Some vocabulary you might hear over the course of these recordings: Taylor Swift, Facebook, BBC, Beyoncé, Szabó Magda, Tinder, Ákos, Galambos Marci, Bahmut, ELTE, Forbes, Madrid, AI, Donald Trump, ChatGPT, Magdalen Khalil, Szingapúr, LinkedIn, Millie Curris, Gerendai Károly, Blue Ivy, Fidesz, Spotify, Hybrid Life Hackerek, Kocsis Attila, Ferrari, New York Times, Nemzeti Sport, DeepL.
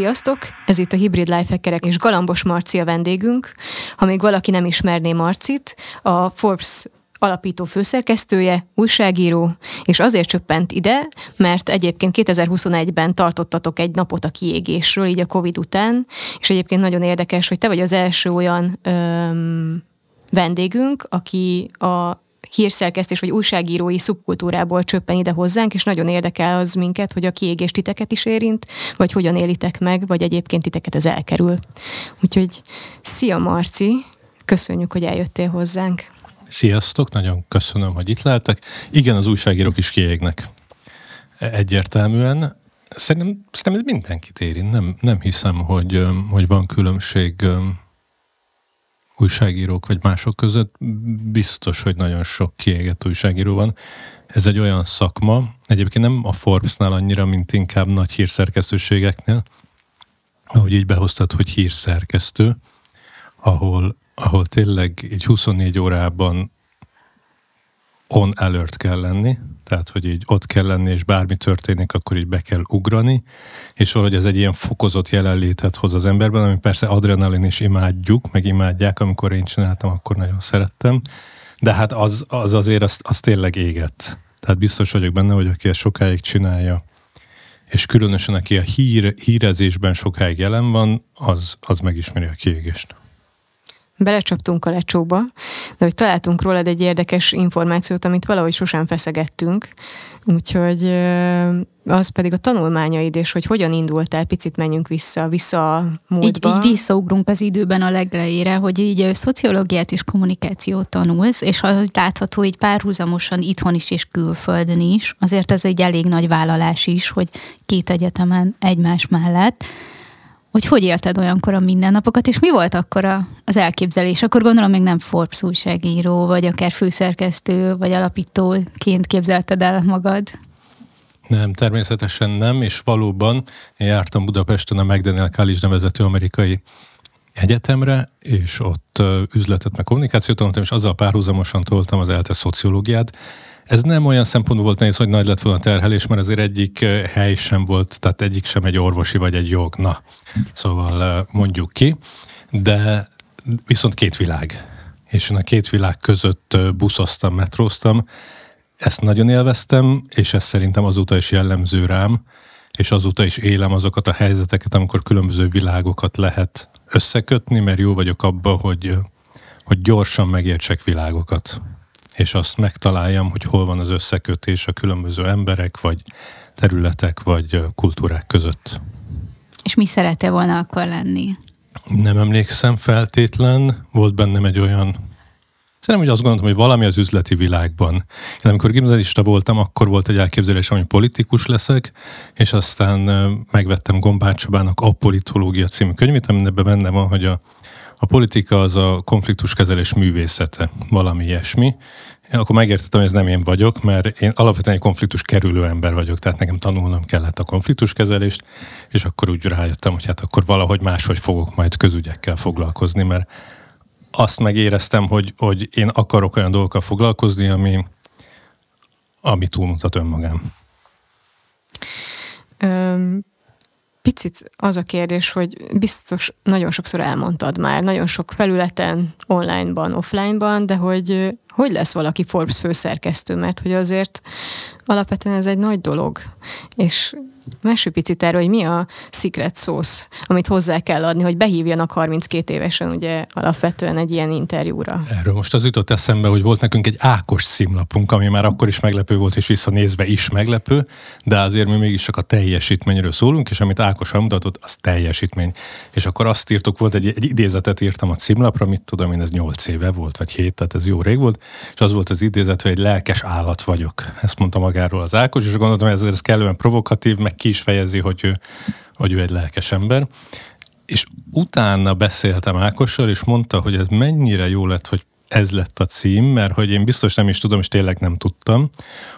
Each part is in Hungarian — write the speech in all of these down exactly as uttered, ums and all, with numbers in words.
Sziasztok! Ez itt a Hybrid Life Hackerek és Galambos Marci a vendégünk. Ha még valaki nem ismerné Marcit, a Forbes alapító főszerkesztője, újságíró, és azért csöppent ide, mert egyébként kétezer-huszonegyben tartottatok egy napot a kiégésről, így a Covid után, és egyébként nagyon érdekes, hogy te vagy az első olyan öm, vendégünk, aki a hírszerkesztés vagy újságírói szubkultúrából csöppen ide hozzánk, és nagyon érdekel az minket, hogy a kiégés titeket is érint, vagy hogyan élitek meg, vagy egyébként titeket ez elkerül. Úgyhogy szia Marci, köszönjük, hogy eljöttél hozzánk. Sziasztok, nagyon köszönöm, hogy itt lehetek. Igen, az újságírók is kiégnek. Egyértelműen. Szerintem, szerintem ez mindenkit érint. Nem, nem hiszem, hogy, hogy van különbség újságírók vagy mások között. Biztos, hogy nagyon sok kiégett újságíró van. Ez egy olyan szakma, egyébként nem a Forbesnál annyira, mint inkább nagy hírszerkesztőségeknél, ahogy így behoztad, hogy hírszerkesztő, ahol, ahol tényleg így huszonnégy órában on alert kell lenni, tehát hogy így ott kell lenni, és bármi történik, akkor így be kell ugrani, és valahogy ez egy ilyen fokozott jelenlétet hoz az emberben, ami persze adrenalin is imádjuk, meg imádják, amikor én csináltam, akkor nagyon szerettem, de hát az, az azért az, az tényleg éget. Tehát biztos vagyok benne, hogy aki ezt sokáig csinálja, és különösen aki a hír, hírezésben sokáig jelen van, az, az megismeri a kiégést. Belecsaptunk a lecsóba, de hogy találtunk rólad egy érdekes információt, amit valahogy sosem feszegettünk, úgyhogy az pedig a tanulmányaid, és hogy hogyan indultál, picit menjünk vissza, vissza a múltba. Így, így visszaugrunk az időben a legelejére, hogy így szociológiát és kommunikációt tanulsz, és ahogy látható, így párhuzamosan itthon is és külföldön is, azért ez egy elég nagy vállalás is, hogy két egyetemen egymás mellett. Hogy hogy élted olyankor a mindennapokat, és mi volt akkor a, az elképzelés? Akkor gondolom még nem Forbes újságíró, vagy akár főszerkesztő, vagy alapítóként képzelted el magad? Nem, természetesen nem, és valóban én jártam Budapesten a Magdalen Khalil nevezetű amerikai egyetemre, és ott üzletet meg kommunikációt tanultam, és azzal párhuzamosan toltam az ELTE szociológiát. Ez nem olyan szempontból volt nehéz, hogy nagy lett volna terhelés, mert azért egyik hely sem volt, tehát egyik sem egy orvosi vagy egy jog, na, szóval mondjuk ki, de viszont két világ, és én a két világ között buszoztam, metróztam, ezt nagyon élveztem, és ez szerintem azóta is jellemző rám, és azóta is élem azokat a helyzeteket, amikor különböző világokat lehet összekötni, mert jó vagyok abban, hogy, hogy gyorsan megértsek világokat, és azt megtaláljam, hogy hol van az összekötés a különböző emberek, vagy területek, vagy kultúrák között. És mi szerette volna akkor lenni? Nem emlékszem feltétlen. Volt bennem egy olyan... Szerintem, hogy azt gondoltam, hogy valami az üzleti világban. Én amikor gimnazista voltam, akkor volt egy elképzelésem, hogy politikus leszek, és aztán megvettem Gombár Csabának a Politológia című könyvét, amiben benne van, hogy a A politika az a konfliktuskezelés művészete, valami ilyesmi. Én akkor megértettem, hogy ez nem én vagyok, mert én alapvetően egy konfliktuskerülő ember vagyok, tehát nekem tanulnom kellett a konfliktuskezelést, és akkor úgy rájöttem, hogy hát akkor valahogy máshogy fogok majd közügyekkel foglalkozni, mert azt megéreztem, hogy, hogy én akarok olyan dolgokkal foglalkozni, ami, ami túlmutat önmagám. Um. Picit az a kérdés, hogy biztos nagyon sokszor elmondtad már, nagyon sok felületen, onlineban, offlineban, de hogy hogy lesz valaki Forbes főszerkesztő, mert hogy azért alapvetően ez egy nagy dolog. És mesélj picit erről, hogy mi a secret sauce, amit hozzá kell adni, hogy behívjanak harminckét évesen ugye alapvetően egy ilyen interjúra. Erről most az jutott eszembe, hogy volt nekünk egy Ákos címlapunk, ami már akkor is meglepő volt, és visszanézve is meglepő, de azért mi mégis csak a teljesítményről szólunk, és amit Ákos mutatott, az teljesítmény. És akkor azt írtuk, volt egy, egy idézetet írtam a címlapra, mit tudom én, ez nyolc éve volt, vagy hét, tehát ez jó rég volt, és az volt az idézet, hogy egy lelkes állat vagyok. Ezt mondta magáról az Ákos, és gondoltam, hogy ez, ez kellően provokatív, meg ki is fejezi, hogy ő, hogy ő egy lelkes ember. És utána beszéltem Ákossal, és mondta, hogy ez mennyire jó lett, hogy ez lett a cím, mert hogy én biztos nem is tudom, és tényleg nem tudtam,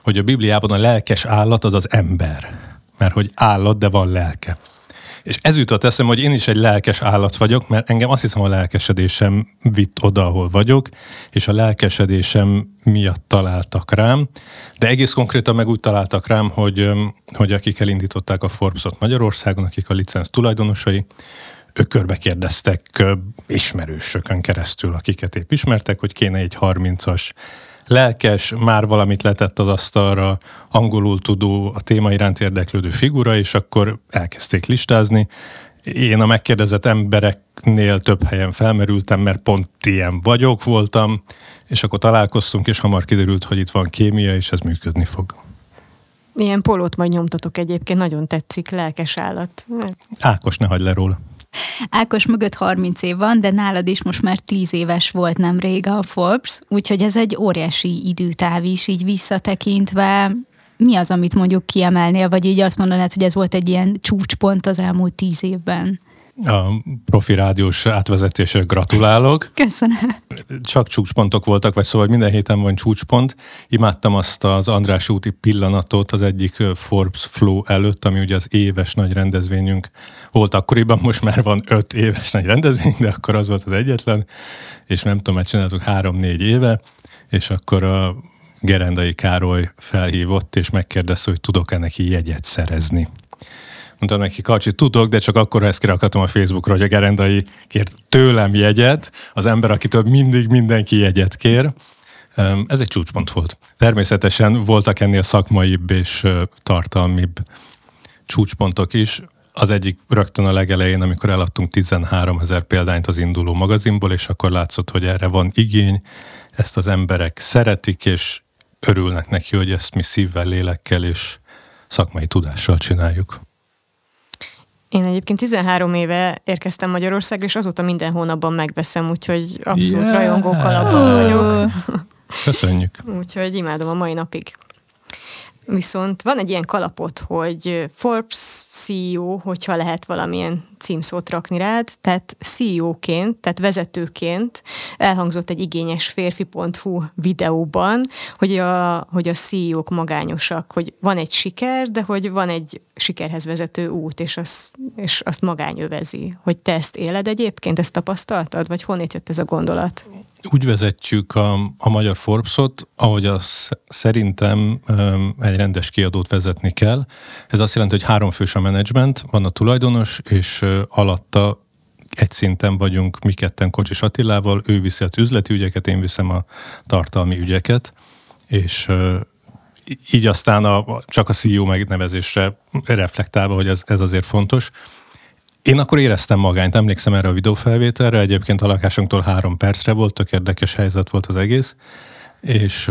hogy a Bibliában a lelkes állat az az ember. Mert hogy állat, de van lelke. És ez jutott eszem, hogy én is egy lelkes állat vagyok, mert engem azt hiszem, a lelkesedésem vitt oda, ahol vagyok, és a lelkesedésem miatt találtak rám, de egész konkrétan meg úgy találtak rám, hogy, hogy akik elindították a Forbes-ot Magyarországon, akik a licenc tulajdonosai, ők körbe kérdeztek ismerősökön keresztül, akiket épp ismertek, hogy kéne egy harmincas lelkes, már valamit letett az asztalra, angolul tudó, a téma iránt érdeklődő figura, és akkor elkezdték listázni. Én a megkérdezett embereknél több helyen felmerültem, mert pont ilyen vagyok voltam, és akkor találkoztunk, és hamar kiderült, hogy itt van kémia, és ez működni fog. Milyen polót majd nyomtatok egyébként, nagyon tetszik, lelkes állat. Ákos, ne hagyd le róla. Ákos mögött harminc év van, de nálad is most már tíz éves volt nemrég a Forbes, úgyhogy ez egy óriási időtáv is, így visszatekintve. Mi az, amit mondjuk kiemelnél, vagy így azt mondanád, hogy ez volt egy ilyen csúcspont az elmúlt tíz évben? A profi rádiós átvezetésre gratulálok. Köszönöm. Csak csúcspontok voltak, vagy szóval minden héten van csúcspont. Imádtam azt az András úti pillanatot az egyik Forbes Flow előtt, ami ugye az éves nagy rendezvényünk volt akkoriban, most már van öt éves nagy rendezvény, de akkor az volt az egyetlen, és nem tudom, mert csináltuk három-négy éve, és akkor a Gerendai Károly felhívott, és megkérdezte, hogy tudok-e neki jegyet szerezni. Mondtam neki, Kacsi, tudok, de csak akkor, ha ezt kirakhatom a Facebookra, hogy a Gerendai kért tőlem jegyet, az ember, akitől mindig mindenki jegyet kér. Ez egy csúcspont volt. Természetesen voltak ennél szakmaibb és tartalmibb csúcspontok is. Az egyik rögtön a legelején, amikor eladtunk tizenháromezer példányt az induló magazinból, és akkor látszott, hogy erre van igény, ezt az emberek szeretik, és örülnek neki, hogy ezt mi szívvel, lélekkel és szakmai tudással csináljuk. Én egyébként tizenhárom éve érkeztem Magyarországra, és azóta minden hónapban megveszem, úgyhogy abszolút yeah. rajongók alapban vagyok. Köszönjük. Úgyhogy imádom a mai napig. Viszont van egy ilyen kalapot, hogy Forbes C E O, hogyha lehet valamilyen címszót rakni rád, tehát C E O-ként, tehát vezetőként elhangzott egy igényes férfi pont hú videóban, hogy a, hogy a C E O-k magányosak, hogy van egy siker, de hogy van egy sikerhez vezető út, és, az, és azt magány övezi. Hogy te ezt éled egyébként, ezt tapasztaltad, vagy honnét jött ez a gondolat? Úgy vezetjük a, a magyar Forbes-ot, ahogy az szerintem egy rendes kiadót vezetni kell. Ez azt jelenti, hogy háromfős a menedzsment, van a tulajdonos, és alatta egy szinten vagyunk mi ketten Kocsis Attilával, ő viszi a üzleti ügyeket, én viszem a tartalmi ügyeket, és így aztán a, csak a C E O megnevezésre reflektálva, hogy ez, ez azért fontos. Én akkor éreztem magányt, emlékszem erre a videófelvételre, egyébként a lakásunktól három percre volt, tök érdekes helyzet volt az egész, és,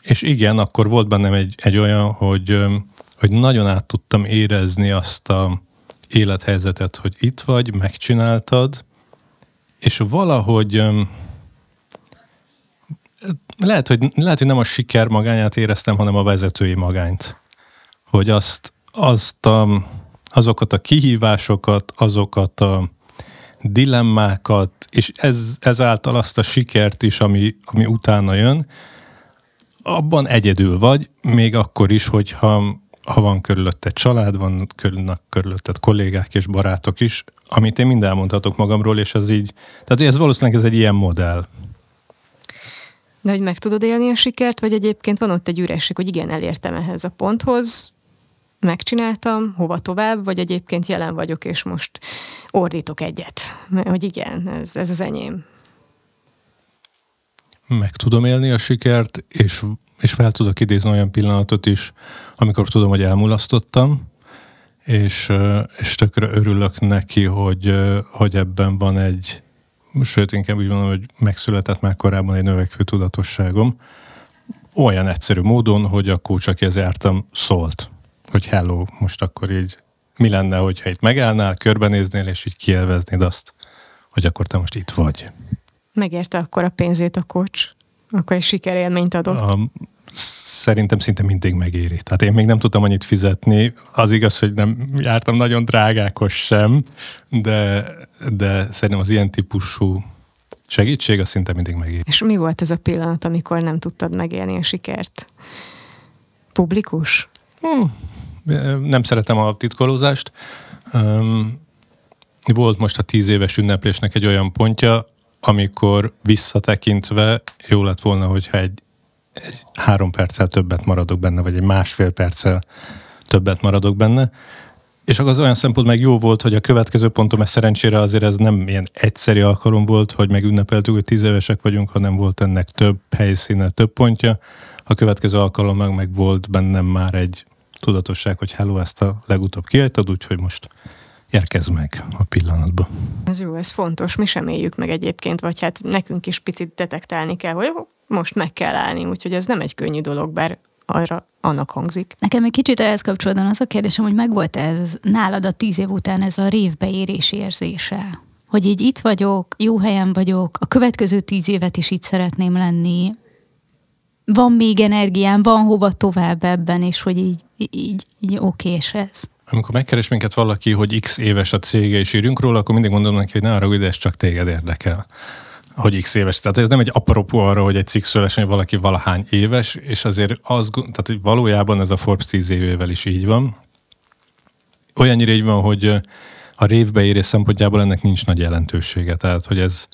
és igen, akkor volt bennem egy, egy olyan, hogy, hogy nagyon át tudtam érezni azt a élethelyzetet, hogy itt vagy, megcsináltad, és valahogy lehet, hogy, lehet, hogy nem a siker magányát éreztem, hanem a vezetői magányt. Hogy azt, azt a, azokat a kihívásokat, azokat a dilemmákat, és ez, ezáltal azt a sikert is, ami, ami utána jön, abban egyedül vagy, még akkor is, hogyha ha van körülötted család, van körülötted kollégák és barátok is, amit én mind elmondhatok magamról, és ez így, tehát ez valószínűleg ez egy ilyen modell. De hogy meg tudod élni a sikert, vagy egyébként van ott egy üresség, hogy igen, elértem ehhez a ponthoz, megcsináltam, hova tovább, vagy egyébként jelen vagyok, és most ordítok egyet, hogy igen, ez, ez az enyém. Meg tudom élni a sikert, és és fel tudok idézni olyan pillanatot is, amikor tudom, hogy elmulasztottam, és, és tökre örülök neki, hogy, hogy ebben van egy, sőt, inkább úgy mondom, hogy megszületett már korábban egy növekvő tudatosságom, olyan egyszerű módon, hogy a coach, akihez jártam, szólt, hogy hello, most akkor így mi lenne, hogyha itt megállnál, körbenéznél, és így kielveznéd azt, hogy akkor te most itt vagy. Megérte akkor a pénzét a coach? Akkor egy sikerélményt adott. A, szerintem szinte mindig megéri. Tehát én még nem tudtam annyit fizetni. Az igaz, hogy nem jártam nagyon drágákhoz sem, de, de szerintem az ilyen típusú segítség az szinte mindig megéri. És mi volt ez a pillanat, amikor nem tudtad megélni a sikert? Publikus? Hmm. Nem szeretem a titkolózást. Um, volt most a tíz éves ünneplésnek egy olyan pontja, amikor visszatekintve jó lett volna, hogyha egy, egy három perccel többet maradok benne, vagy egy másfél perccel többet maradok benne. És az olyan szempont meg jó volt, hogy a következő pontom, mert szerencsére azért ez nem ilyen egyszeri alkalom volt, hogy megünnepeltük, hogy tíz évesek vagyunk, hanem volt ennek több helyszíne, több pontja. A következő alkalom meg, meg volt bennem már egy tudatosság, hogy hello, ezt a legutóbb kiejted, úgyhogy most érkezz meg a pillanatba. Ez jó, ez fontos, mi sem éljük meg egyébként, vagy hát nekünk is picit detektálni kell, hogy most meg kell állni, úgyhogy ez nem egy könnyű dolog, bár arra annak hangzik. Nekem egy kicsit ehhez kapcsolódóan az a kérdésem, hogy megvolt ez nálad a tíz év után ez a révbeérési érzése? Hogy így itt vagyok, jó helyen vagyok, a következő tíz évet is itt szeretném lenni, van még energiám, van hova tovább ebben, és hogy így, így, így okés ez. Amikor megkeres minket valaki, hogy x éves a cége, és írjunk róla, akkor mindig mondom neki, hogy ne arra, hogy ez csak téged érdekel, hogy x éves. Tehát ez nem egy apropó arra, hogy egy cikk szülesen, hogy valaki valahány éves, és azért az, tehát valójában ez a Forbes tíz évével is így van. Olyannyira így van, hogy a révbeérés szempontjából ennek nincs nagy jelentősége. Tehát, hogy ez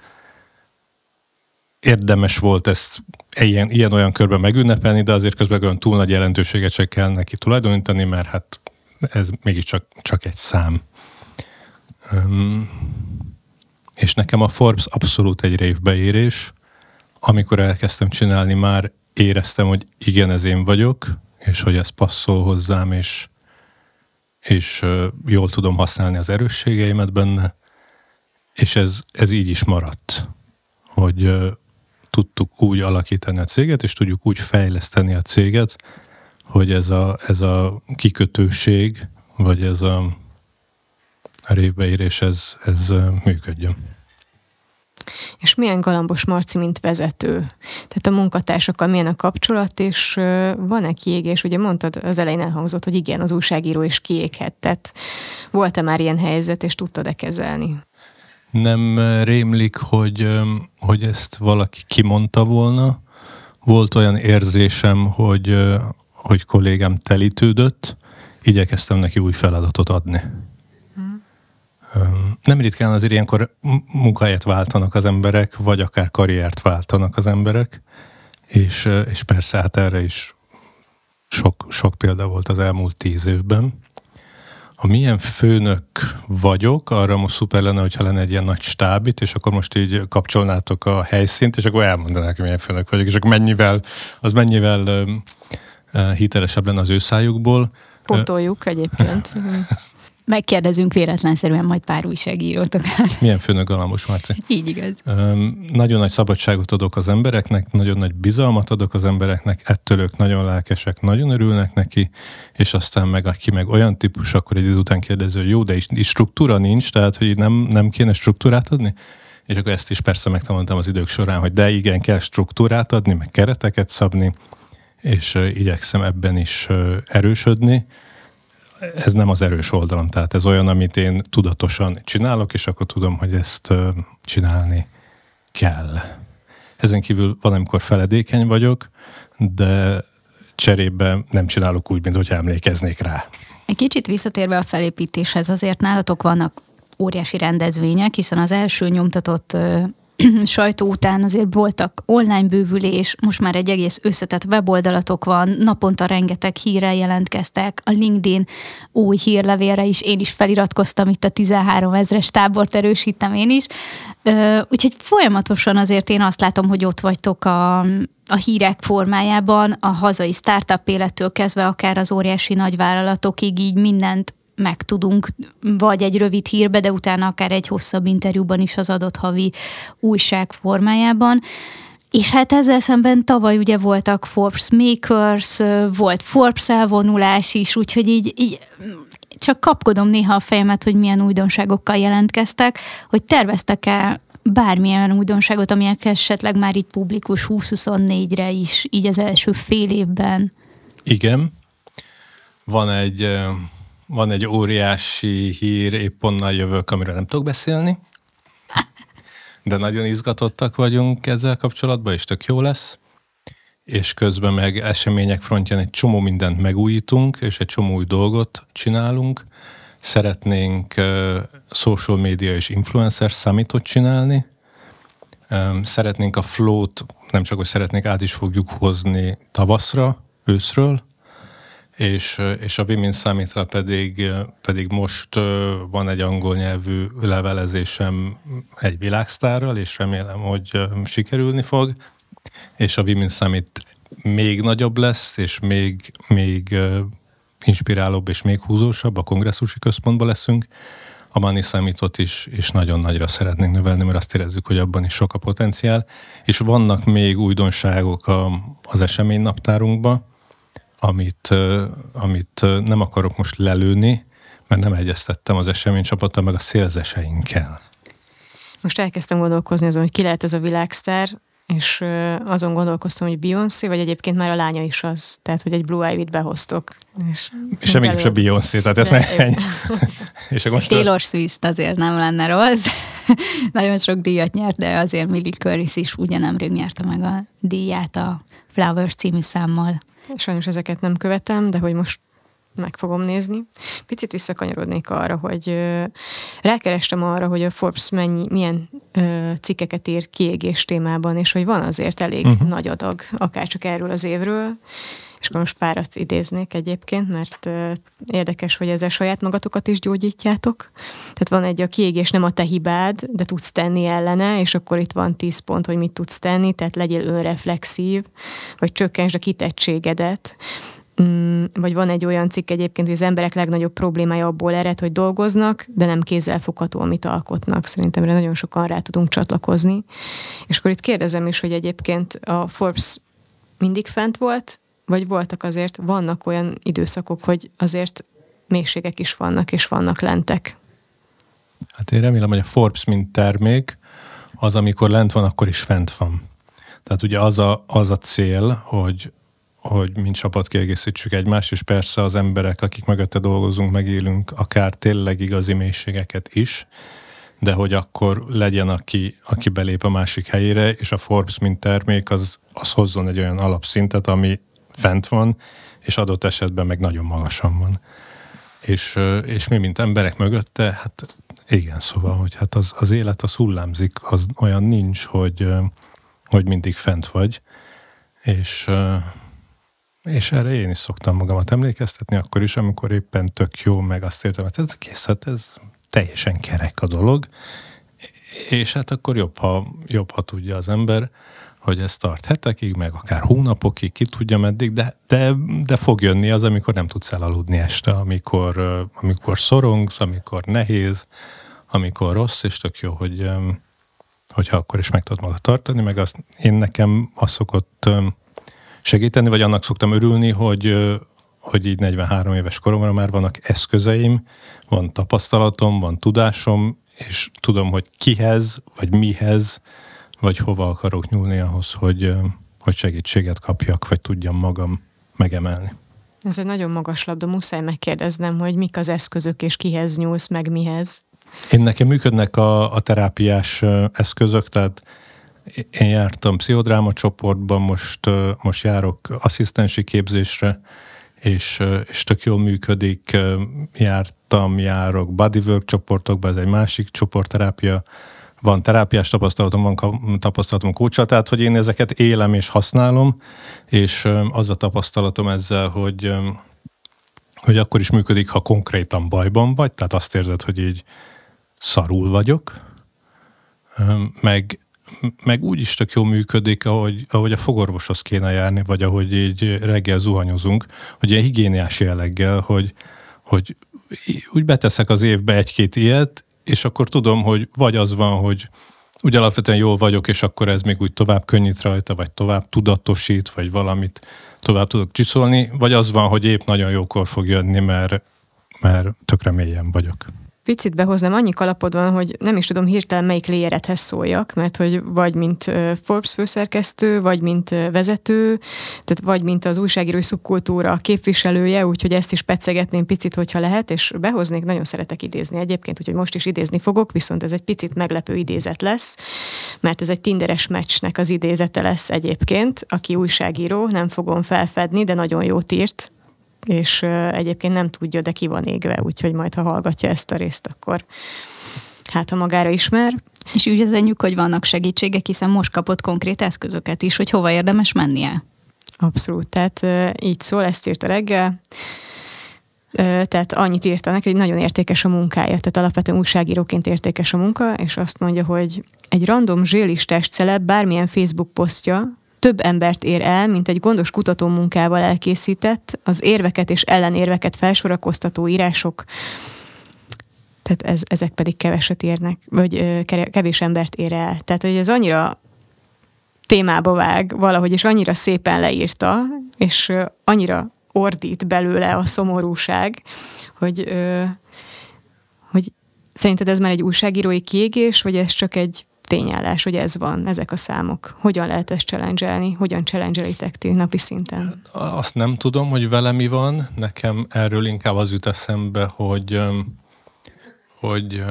érdemes volt ezt ilyen, ilyen-olyan körben megünnepelni, de azért közben olyan túl nagy jelentőséget se kell neki tulajdonítani, mert hát ez mégiscsak csak egy szám. Um, és nekem a Forbes abszolút egy révbeérés. Amikor elkezdtem csinálni, már éreztem, hogy igen, ez én vagyok, és hogy ez passzol hozzám, és, és uh, jól tudom használni az erősségeimet benne, és ez, ez így is maradt, hogy uh, tudtuk úgy alakítani a céget, és tudjuk úgy fejleszteni a céget, hogy ez a, ez a kikötőség, vagy ez a, a révbeírés, ez, ez működjön. És milyen Galambos Marci, mint vezető? Tehát a munkatársakkal milyen a kapcsolat, és van-e kiégés? Ugye mondtad, az elején elhangzott, hogy igen, az újságíró is kiéghet. Tehát volt-e már ilyen helyzet, és tudtad-e kezelni? Nem rémlik, hogy, hogy ezt valaki kimondta volna. Volt olyan érzésem, hogy... hogy kollégám telítődött, igyekeztem neki új feladatot adni. Hmm. Nem ritkán azért ilyenkor munkahelyet váltanak az emberek, vagy akár karriert váltanak az emberek, és, és persze hát erre is sok, sok példa volt az elmúlt tíz évben. Ha milyen főnök vagyok, arra most szuper lenne, hogyha lenne egy ilyen nagy stábit, és akkor most így kapcsolnátok a helyszínt, és akkor elmondanák, milyen főnök vagyok, és akkor mennyivel, az mennyivel... hitelesebb lenne az ő szájukból. Potoljuk egyébként. Megkérdezünk véletlenszerűen majd pár újságírót. Milyen főnök Galambos Marci. Így igaz. Nagyon nagy szabadságot adok az embereknek, nagyon nagy bizalmat adok az embereknek, ettől ők nagyon lelkesek, nagyon örülnek neki, és aztán meg aki meg olyan típus, akkor egy idő után kérdező, hogy jó, de is, is struktúra nincs, tehát hogy nem, nem kéne struktúrát adni? És akkor ezt is persze megtanultam az idők során, hogy de igen, kell struktúrát adni, meg kereteket szabni, és igyekszem ebben is erősödni. Ez nem az erős oldalam, tehát ez olyan, amit én tudatosan csinálok, és akkor tudom, hogy ezt csinálni kell. Ezen kívül valamikor feledékeny vagyok, de cserébe nem csinálok úgy, mint hogyha emlékeznék rá. Egy kicsit visszatérve a felépítéshez, azért nálatok vannak óriási rendezvények, hiszen az első nyomtatott sajtó után azért voltak online bővülés, most már egy egész összetett weboldalatok van, naponta rengeteg hírrel jelentkeztek, a LinkedIn új hírlevélre is, én is feliratkoztam, itt a tizenhárom ezres tábort erősítem én is. Úgyhogy folyamatosan azért én azt látom, hogy ott vagytok a, a hírek formájában, a hazai startup élettől kezdve akár az óriási nagyvállalatokig így mindent meg tudunk, vagy egy rövid hírbe, de utána akár egy hosszabb interjúban is az adott havi újság formájában. És hát ezzel szemben tavaly ugye voltak Forbes Makers, volt Forbes elvonulás is, úgyhogy így, így csak kapkodom néha a fejemet, hogy milyen újdonságokkal jelentkeztek, hogy terveztek-e bármilyen újdonságot, amelyek esetleg már így publikus húsz-huszonnégyre is, így az első fél évben. Igen. Van egy... Van egy óriási hír, épp onnan jövök, amiről nem tudok beszélni, de nagyon izgatottak vagyunk ezzel kapcsolatban, és tök jó lesz. És közben meg események frontján egy csomó mindent megújítunk, és egy csomó új dolgot csinálunk, Szeretnénk uh, social media és influencer summitot csinálni. Um, szeretnénk a flow-t, nem csak, hogy szeretnénk, át is fogjuk hozni tavaszra, őszről, és, és a Women Summitra pedig, pedig most uh, van egy angol nyelvű levelezésem egy világsztárral, és remélem, hogy uh, sikerülni fog, és a Women Summit még nagyobb lesz, és még, még uh, inspirálóbb és még húzósabb, a kongresszusi központban leszünk. A Money Summitot is, is nagyon nagyra szeretnénk növelni, mert azt érezzük, hogy abban is sok a potenciál, és vannak még újdonságok a, az eseménynaptárunkban, amit, amit nem akarok most lelőni, mert nem egyeztettem az eseménycsapattal, meg a szélzeseinkkel. Most elkezdtem gondolkozni azon, hogy ki lehet ez a világsztár, és azon gondolkoztam, hogy Beyoncé, vagy egyébként már a lánya is az, tehát, hogy egy Blue Ivy-t behoztok. És semmi sem Beyoncé, tehát ez meg és most Taylor Swift azért nem lenne rossz. Nagyon sok díjat nyert, de azért Millie Curris is ugyanemrég nyerte meg a díját a Flowers című számmal. Sajnos ezeket nem követem, de hogy most meg fogom nézni. Picit visszakanyarodnék arra, hogy ö, rákerestem arra, hogy a Forbes mennyi, milyen ö, cikkeket ír kiégés témában, és hogy van azért elég uh-huh. nagy adag, akárcsak erről az évről, és akkor most párat idéznék egyébként, mert ö, érdekes, hogy ezzel saját magatokat is gyógyítjátok. Tehát van egy a kiégés nem a te hibád, de tudsz tenni ellene, és akkor itt van tíz pont, hogy mit tudsz tenni, tehát legyél önreflexív, vagy csökkentsd a kitettségedet. Mm, vagy van egy olyan cikk egyébként, hogy az emberek legnagyobb problémája abból ered, hogy dolgoznak, de nem kézzelfogható, amit alkotnak. Szerintem erre nagyon sokan rá tudunk csatlakozni. És akkor itt kérdezem is, hogy egyébként a Forbes mindig fent volt, vagy voltak azért, vannak olyan időszakok, hogy azért mélységek is vannak, és vannak lentek. Hát én remélem, hogy a Forbes mint termék az, amikor lent van, akkor is fent van. Tehát ugye az a, az a cél, hogy hogy mint csapat kiegészítsük egymást, és persze az emberek, akik mögötte dolgozunk, megélünk akár tényleg igazi mélységeket is, de hogy akkor legyen, aki, aki belép a másik helyére, és a Forbes mint termék, az, az hozzon egy olyan alapszintet, ami fent van, és adott esetben meg nagyon magasan van. És, és mi, mint emberek mögötte, hát igen, szóval, hogy hát az, az élet, az hullámzik, az olyan nincs, hogy, hogy mindig fent vagy, és... És erre én is szoktam magamat emlékeztetni, akkor is, amikor éppen tök jó, meg azt értem, hogy ez kész, hát ez teljesen kerek a dolog, és hát akkor jobb, ha, jobb, ha tudja az ember, hogy ez tart hetekig, meg akár hónapokig, ki tudja meddig, de, de, de fog jönni az, amikor nem tudsz elaludni este, amikor, amikor szorongsz, amikor nehéz, amikor rossz, és tök jó, hogy, hogyha akkor is meg tudod magad tartani, meg azt, én nekem azt szokott segíteni, vagy annak szoktam örülni, hogy, hogy így negyvenhárom éves koromra már vannak eszközeim, van tapasztalatom, van tudásom, és tudom, hogy kihez, vagy mihez, vagy hova akarok nyúlni ahhoz, hogy, hogy segítséget kapjak, vagy tudjam magam megemelni. Ez egy nagyon magas labda, muszáj megkérdeznem, hogy mik az eszközök, és kihez nyúlsz, meg mihez? Én nekem működnek a, a terápiás eszközök, tehát én jártam pszichodráma csoportban, most, most járok asszisztensi képzésre, és, és tök jól működik. Jártam, járok bodywork csoportokban, ez egy másik csoportterápia. Van terápiás tapasztalatom, van tapasztalatom coachra, tehát hogy én ezeket élem és használom, és az a tapasztalatom ezzel, hogy, hogy akkor is működik, ha konkrétan bajban vagy, tehát azt érzed, hogy így szarul vagyok, meg meg úgy is tök jól működik, ahogy, ahogy a fogorvoshoz kéne járni, vagy ahogy így reggel zuhanyozunk, hogy ilyen higiéniás jelleggel, hogy, hogy úgy beteszek az évbe egy-két ilyet, és akkor tudom, hogy vagy az van, hogy úgy alapvetően jól vagyok, és akkor ez még úgy tovább könnyít rajta, vagy tovább tudatosít, vagy valamit tovább tudok csiszolni, vagy az van, hogy épp nagyon jókor fog jönni, mert, mert tökre mélyen vagyok. Picit behoznám, annyi kalapod van, hogy nem is tudom hirtelen melyik léjeredhez szóljak, mert hogy vagy mint Forbes főszerkesztő, vagy mint vezető, tehát vagy mint az újságírói szubkultúra képviselője, úgyhogy ezt is pecegetném picit, hogyha lehet, és behoznék, nagyon szeretek idézni egyébként, úgyhogy most is idézni fogok, viszont ez egy picit meglepő idézet lesz, mert ez egy tinderes meccsnek az idézete lesz egyébként, aki újságíró, nem fogom felfedni, de nagyon jót írt. és egyébként nem tudja, de ki van égve, úgyhogy majd, ha hallgatja ezt a részt, akkor hát, ha magára ismer. És úgy üzenjük, hogy vannak segítségek, hiszen most kapott konkrét eszközöket is, hogy hova érdemes mennie. Abszolút, tehát így szól, ezt írta reggel. Tehát annyit írta neki, hogy nagyon értékes a munkája, tehát alapvetően újságíróként értékes a munka, és azt mondja, hogy egy random zsélistás celeb bármilyen Facebook posztja több embert ér el, mint egy gondos kutatómunkával elkészített, az érveket és ellenérveket felsorakoztató írások, tehát ez, ezek pedig keveset érnek, vagy kevés embert ér el. Tehát, hogy ez annyira témába vág valahogy, és annyira szépen leírta, és annyira ordít belőle a szomorúság, hogy, ö, hogy szerinted ez már egy újságírói kiégés, vagy ez csak egy tényállás, hogy ez van, ezek a számok? Hogyan lehet ezt challenge-elni? Hogyan challenge-elitek ti napi szinten? Azt nem tudom, hogy vele mi van. Nekem erről inkább az jut eszembe, hogy, hogy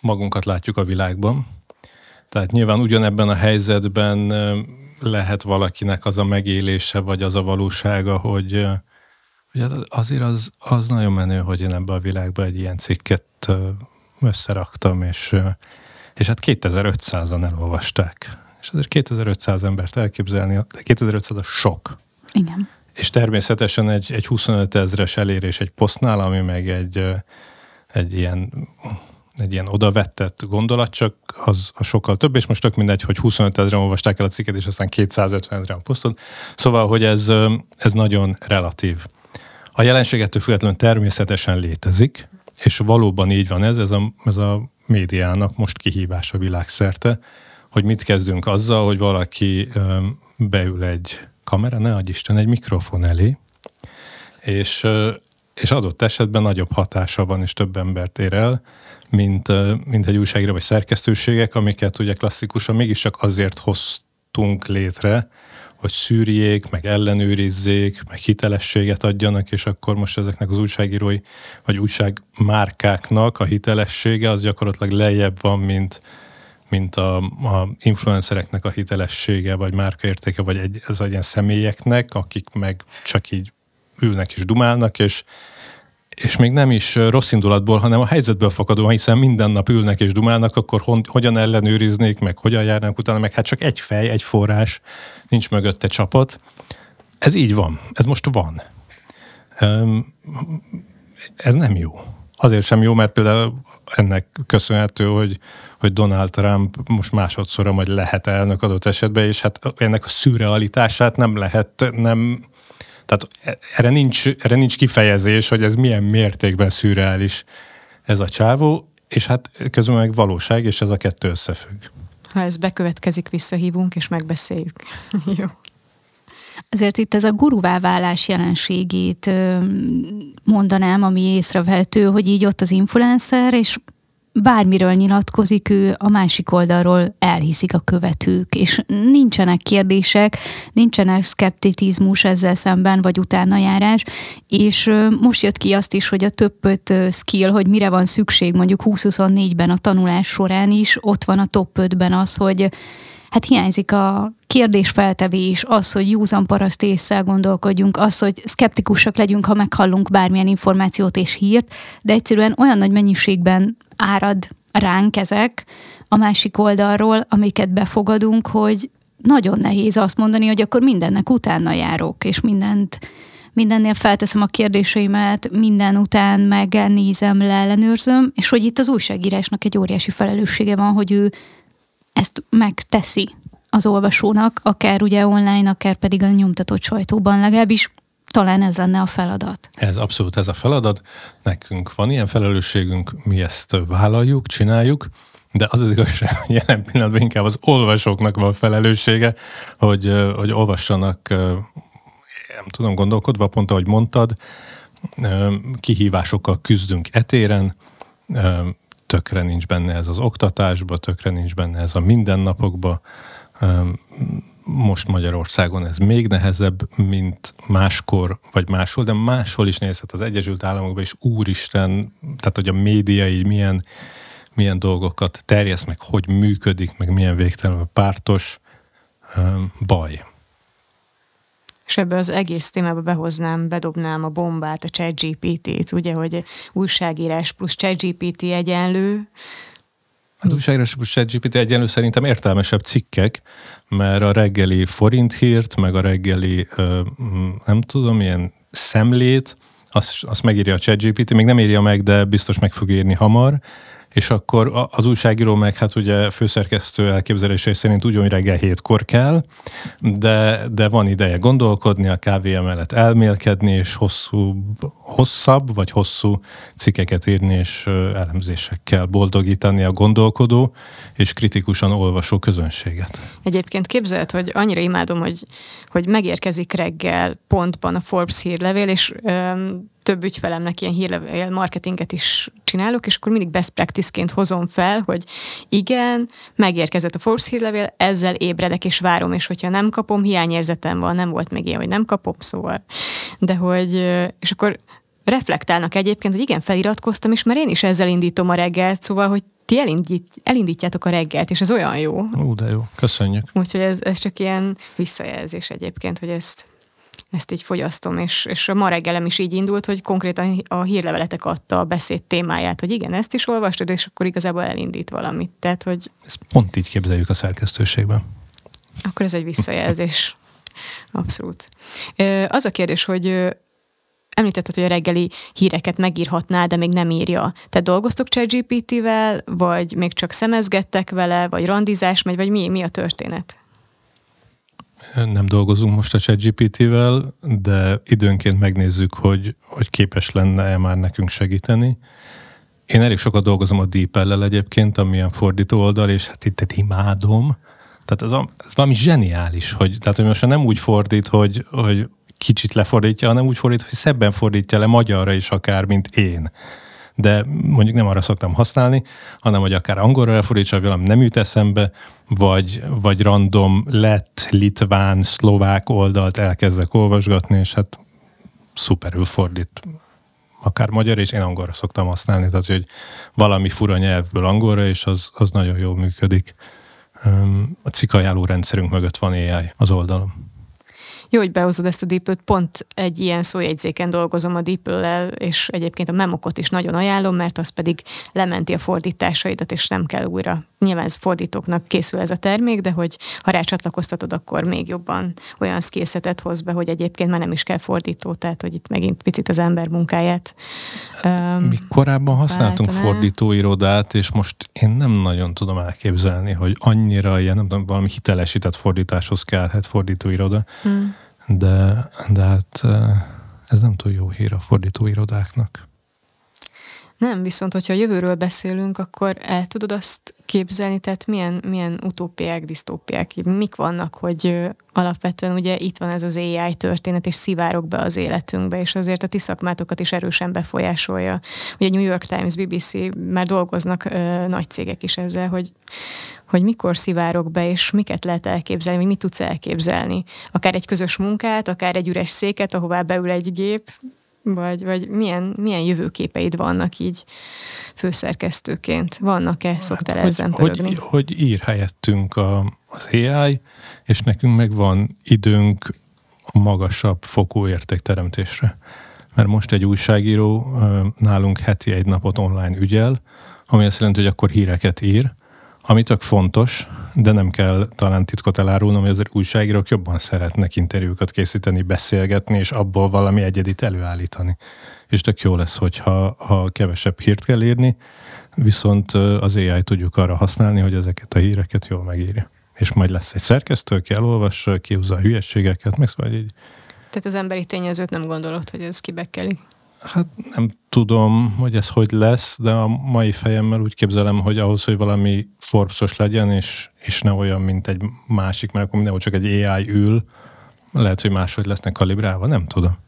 magunkat látjuk a világban. Tehát nyilván ugyanebben a helyzetben lehet valakinek az a megélése, vagy az a valósága, hogy, hogy azért az, az nagyon menő, hogy én ebbe a világba egy ilyen cikket összeraktam, és, és hát kétezer-ötszázan elolvasták. És azért kétezer-ötszáz embert elképzelni, kétezer-ötszáz a sok. Igen. És természetesen egy, egy huszonöt ezres elérés egy posztnál, ami meg egy, egy ilyen... egy ilyen odavettett gondolat, csak az a sokkal több, és most tök mindegy, hogy huszonöt ezeren olvasták el a cikket, és aztán kétszázötven ezeren posztod. Szóval, hogy ez, ez nagyon relatív. A jelenségettől függetlenül természetesen létezik, és valóban így van ez, ez a, ez a médiának most kihívása világszerte, hogy mit kezdünk azzal, hogy valaki beül egy kamera, ne adj Isten, egy mikrofon elé, és, és adott esetben nagyobb hatása van, és több embert ér el, mint, mint egy újságíró vagy szerkesztőségek, amiket ugye klasszikusan mégiscsak azért hoztunk létre, hogy szűrjék, meg ellenőrizzék, meg hitelességet adjanak, és akkor most ezeknek az újságírói vagy újságmárkáknak a hitelessége az gyakorlatilag lejjebb van, mint, mint a, a influencereknek a hitelessége, vagy márkaértéke, vagy egy, ez ilyen személyeknek, akik meg csak így ülnek és dumálnak, és és még nem is rossz indulatból, hanem a helyzetből fakadó, hiszen minden nap ülnek és dumálnak, akkor hon, hogyan ellenőriznék, meg hogyan járnak utána, meg hát csak egy fej, egy forrás, nincs mögötte csapat. Ez így van, ez most van. Ez nem jó. Azért sem jó, mert például ennek köszönhető, hogy, hogy Donald Trump most másodszorra majd lehet elnök adott esetben, és hát ennek a szürrealitását nem lehet, nem... Tehát erre nincs, erre nincs kifejezés, hogy ez milyen mértékben szürreális ez a csávó, és hát közben meg valóság, és ez a kettő összefügg. Ha ez bekövetkezik, visszahívunk, és megbeszéljük. Jó. Azért itt ez a guruvá válás jelenségét mondanám, ami észrevehető, hogy így ott az influencer, és bármiről nyilatkozik ő, a másik oldalról elhiszik a követők, és nincsenek kérdések, nincsenek szkepticizmus ezzel szemben, vagy utánajárás, és most jött ki azt is, hogy a több öt skill, hogy mire van szükség mondjuk húsz-huszonnégyben a tanulás során is, ott van a top ötben az, hogy hát hiányzik a kérdésfeltevés, az, hogy józan paraszt ésszel gondolkodjunk, az, hogy szkeptikusak legyünk, ha meghallunk bármilyen információt és hírt, de egyszerűen olyan nagy mennyiségben árad ránk ezek a másik oldalról, amiket befogadunk, hogy nagyon nehéz azt mondani, hogy akkor mindennek utána járok, és mindent, mindennél felteszem a kérdéseimet, minden után megnézem, leellenőrzöm, és hogy itt az újságírásnak egy óriási felelőssége van, hogy ő ezt megteszi az olvasónak, akár ugye online, akár pedig a nyomtatott sajtóban, legalábbis talán ez lenne a feladat. Ez abszolút ez a feladat. Nekünk van ilyen felelősségünk, mi ezt vállaljuk, csináljuk, de az az igazság, hogy jelen pillanatban inkább az olvasóknak van felelőssége, hogy, hogy olvassanak, nem tudom, gondolkodva, pont ahogy mondtad, kihívásokkal küzdünk etéren, tökre nincs benne ez az oktatásba, tökre nincs benne ez a mindennapokba. Most Magyarországon ez még nehezebb, mint máskor, vagy máshol, de máshol is nézhet az Egyesült Államokban, és úristen, tehát hogy a média így milyen, milyen dolgokat terjeszt, meg hogy működik, meg milyen végtelenül pártos baj. és ebbe az egész témába behoznám, bedobnám a bombát, a ChatGPT-t, ugye, hogy újságírás plusz ChatGPT egyenlő. Hát újságírás plusz ChatGPT egyenlő szerintem értelmesebb cikkek, mert a reggeli forinthírt, meg a reggeli, nem tudom, ilyen szemlét, azt, azt megírja a ChatGPT, még nem írja meg, de biztos meg fog írni hamar, és akkor az újságíró meg, hát ugye főszerkesztő elképzelései szerint ugyanúgy reggel hétkor kell, de, de van ideje gondolkodni, a kávé mellett elmélkedni, és hosszú, hosszabb vagy hosszú cikkeket írni, és elemzésekkel boldogítani a gondolkodó, és kritikusan olvasó közönséget. Egyébként képzeld, hogy annyira imádom, hogy, hogy megérkezik reggel pontban a Forbes hírlevél, és um, több ügyfelemnek ilyen hírlevél marketinget is csinálok, és akkor mindig best practice-ként hozom fel, hogy igen, megérkezett a Forbes hírlevél, ezzel ébredek és várom, és hogyha nem kapom, hiányérzetem van, nem volt még ilyen, hogy nem kapom, szóval. De hogy, és akkor reflektálnak egyébként, hogy igen, feliratkoztam is, mert én is ezzel indítom a reggelt, szóval, hogy ti elindít, elindítjátok a reggelt, és ez olyan jó. Ú, de jó, köszönjük. Úgyhogy ez, ez csak ilyen visszajelzés egyébként, hogy ezt Ezt így fogyasztom, és, és ma reggelem is így indult, hogy konkrétan a hírleveletek adta a beszéd témáját, hogy igen, ezt is olvastad, és akkor igazából elindít valamit. Tehát, hogy... Ezt pont így képzeljük a szerkesztőségben. Akkor ez egy visszajelzés. Abszolút. Az a kérdés, hogy említetted, hogy a reggeli híreket megírhatná, de még nem írja. Te dolgoztok ChatGPT-vel, vagy még csak szemezgettek vele, vagy randizás megy, vagy mi, mi a történet? Nem dolgozunk most a ChatGPT-vel, de időnként megnézzük, hogy, hogy képes lenne-e már nekünk segíteni. Én elég sokat dolgozom a DeepL-lel egyébként, amilyen fordító oldal, és hát itt imádom. Tehát ez, a, ez valami zseniális, hogy, tehát, hogy most nem úgy fordít, hogy, hogy kicsit lefordítja, hanem úgy fordít, hogy szebben fordítja le magyarra is akár, mint én. De mondjuk nem arra szoktam használni, hanem hogy akár angolra lefordítsa, hogy valami nem jut eszembe, vagy, vagy random lett, litván, szlovák oldalt elkezdek olvasgatni, és hát szuperül fordít. Akár magyar, és én angolra szoktam használni, tehát hogy valami fura nyelvből angolra, és az, az nagyon jól működik. A cikkajánló rendszerünk mögött van á i az oldalon. Jó, hogy behozod ezt a DeepL-t, pont egy ilyen szójegyzéken dolgozom a DeepL-lel, és egyébként a memokot is nagyon ajánlom, mert az pedig lementi a fordításaidat, és nem kell újra. Nyilván ez fordítóknak készül ez a termék, de hogy ha rácsatlakoztatod, akkor még jobban olyan skillsetet hoz be, hogy egyébként már nem is kell fordító, tehát hogy itt megint picit az ember munkáját. Hát, um, mi korábban használtunk váltaná. fordítóirodát, és most én nem nagyon tudom elképzelni, hogy annyira ilyen, nem tudom, valami hitelesített fordításhoz kell, hát fordítóiroda. Hmm. De, de hát ez nem túl jó hír a fordítóirodáknak. Nem, viszont hogyha jövőről beszélünk, akkor el tudod azt képzelni, tehát milyen, milyen utópiák, disztópiák, mik vannak, hogy alapvetően ugye itt van ez az á i történet, és szivárog be az életünkbe, és azért a ti szakmátokat is erősen befolyásolja. Ugye New York Times, bé bé cé, már dolgoznak ö, nagy cégek is ezzel, hogy, hogy mikor szivárog be, és miket lehet elképzelni, vagy mit tudsz elképzelni. Akár egy közös munkát, akár egy üres széket, ahová beül egy gép, Vagy, vagy milyen, milyen jövőképeid vannak így főszerkesztőként? Vannak-e? Szoktál hát, ezen hogy, pörögni? Hogy, hogy ír helyettünk a, az á i, és nekünk meg van időnk a magasabb fokú értékteremtésre. Mert most egy újságíró nálunk heti egy napot online ügyel, ami azt jelenti, hogy akkor híreket ír, ami tök fontos, de nem kell talán titkot elárulnom, hogy azért újságírók jobban szeretnek interjúkat készíteni, beszélgetni, és abból valami egyedit előállítani. És tök jó lesz, hogyha ha kevesebb hírt kell írni, viszont az á i tudjuk arra használni, hogy ezeket a híreket jól megírja. És majd lesz egy szerkesztő, ki elolvassa, kihúzza a hülyességeket, meg szóval így. Tehát az emberi tényezőt nem gondolod, hogy ez kibekkeli? Hát nem tudom, hogy ez hogy lesz, de a mai fejemmel úgy képzelem, hogy ahhoz, hogy valami Forbes-os legyen, és, és ne olyan, mint egy másik, mert akkor mindenhol csak egy á i ül, lehet, hogy máshogy lesznek kalibrálva, nem tudom.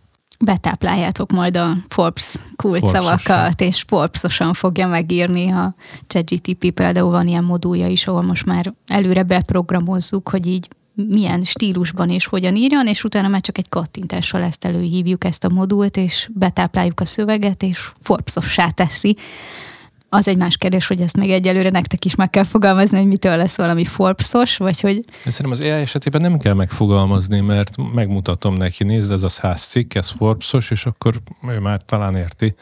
Betápláljátok majd a Forbes kulcsszavakat, és Forbes-osan fogja megírni a ChatGPT, például van ilyen modulja is, ahol most már előre beprogramozzuk, hogy így milyen stílusban és hogyan írjon, és utána már csak egy kattintással ezt előhívjuk, ezt a modult, és betápláljuk a szöveget, és Forbes-ossá teszi. Az egy más kérdés, hogy ezt még egyelőre nektek is meg kell fogalmazni, hogy mitől lesz valami Forbes-os, vagy hogy... Szerintem az á i esetében nem kell megfogalmazni, mert megmutatom neki, nézd, ez a száz cikk, ez Forbes-os, és akkor ő már talán érti.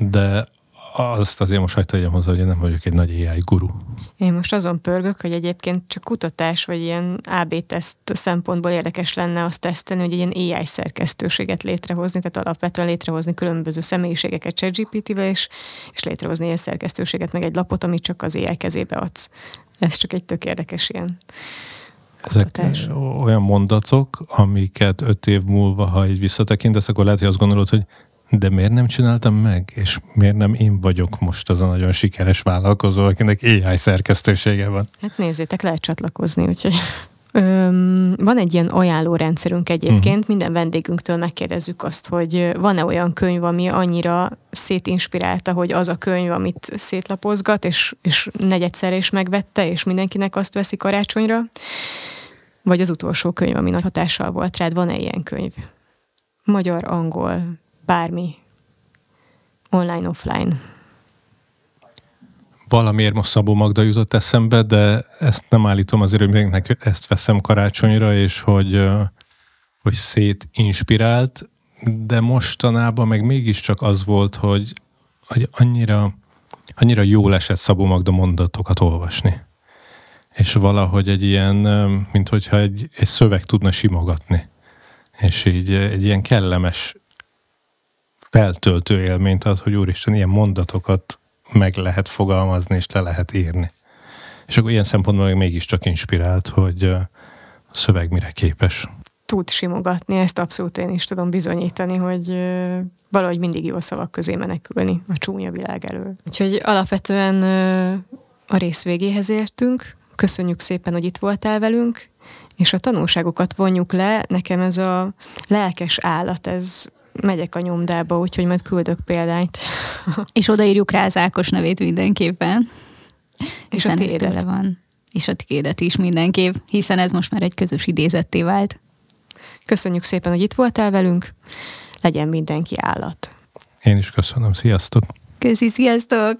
De azt azért most hagyd tegyem hozzá, hogy én nem vagyok egy nagy á i guru. Én most azon pörgök, hogy egyébként csak kutatás, vagy ilyen á bé teszt szempontból érdekes lenne azt tesztelni, hogy ilyen á i szerkesztőséget létrehozni, tehát alapvetően létrehozni különböző személyiségeket ChatGPT-vel, és, és létrehozni ilyen szerkesztőséget, meg egy lapot, amit csak az á i kezébe adsz. Ez csak egy tök érdekes ilyen kutatás. Ezek olyan mondatok, amiket öt év múlva, ha így visszatekintesz, akkor lehet, hogy azt gondolod, hogy de miért nem csináltam meg? És miért nem én vagyok most az a nagyon sikeres vállalkozó, akinek á i szerkesztősége van? Hát nézzétek, lehet csatlakozni, úgyhogy... Öm, van egy ilyen ajánlórendszerünk egyébként, uh-huh. minden vendégünktől megkérdezzük azt, hogy van-e olyan könyv, ami annyira szétinspirálta, hogy az a könyv, amit szétlapozgat, és, és negyedszerre is megvette, és mindenkinek azt veszi karácsonyra? Vagy az utolsó könyv, ami nagy hatással volt rád, van-e ilyen könyv? Magyar, angol... Bármi. Online, offline. Valamiért most Szabó Magda jutott eszembe, de ezt nem állítom azért, hogy mindenkinek ezt veszem karácsonyra, és hogy, hogy szétinspirált, de mostanában meg mégiscsak az volt, hogy, hogy annyira, annyira jól esett Szabó Magda mondatokat olvasni. És valahogy egy ilyen, mint hogyha egy, egy szöveg tudna simogatni. És így egy ilyen kellemes feltöltő élményt ad, hogy úristen, ilyen mondatokat meg lehet fogalmazni, és le lehet írni. És akkor ilyen szempontból mégiscsak inspirált, hogy a szöveg mire képes. Tud simogatni, ezt abszolút én is tudom bizonyítani, hogy valahogy mindig jó szavak közé menekülni a csúnya világ elől. Úgyhogy alapvetően a rész végéhez értünk. Köszönjük szépen, hogy itt voltál velünk, és a tanulságokat vonjuk le. Nekem ez a lelkes állat, ez megyek a nyomdába, úgyhogy majd küldök példányt. És odaírjuk rá az Ákos nevét mindenképpen. És a tiédet. Van. És a tiédet is mindenképp, hiszen ez most már egy közös idézetté vált. Köszönjük szépen, hogy itt voltál velünk. Legyen mindenki állat. Én is köszönöm. Sziasztok! Köszi, sziasztok!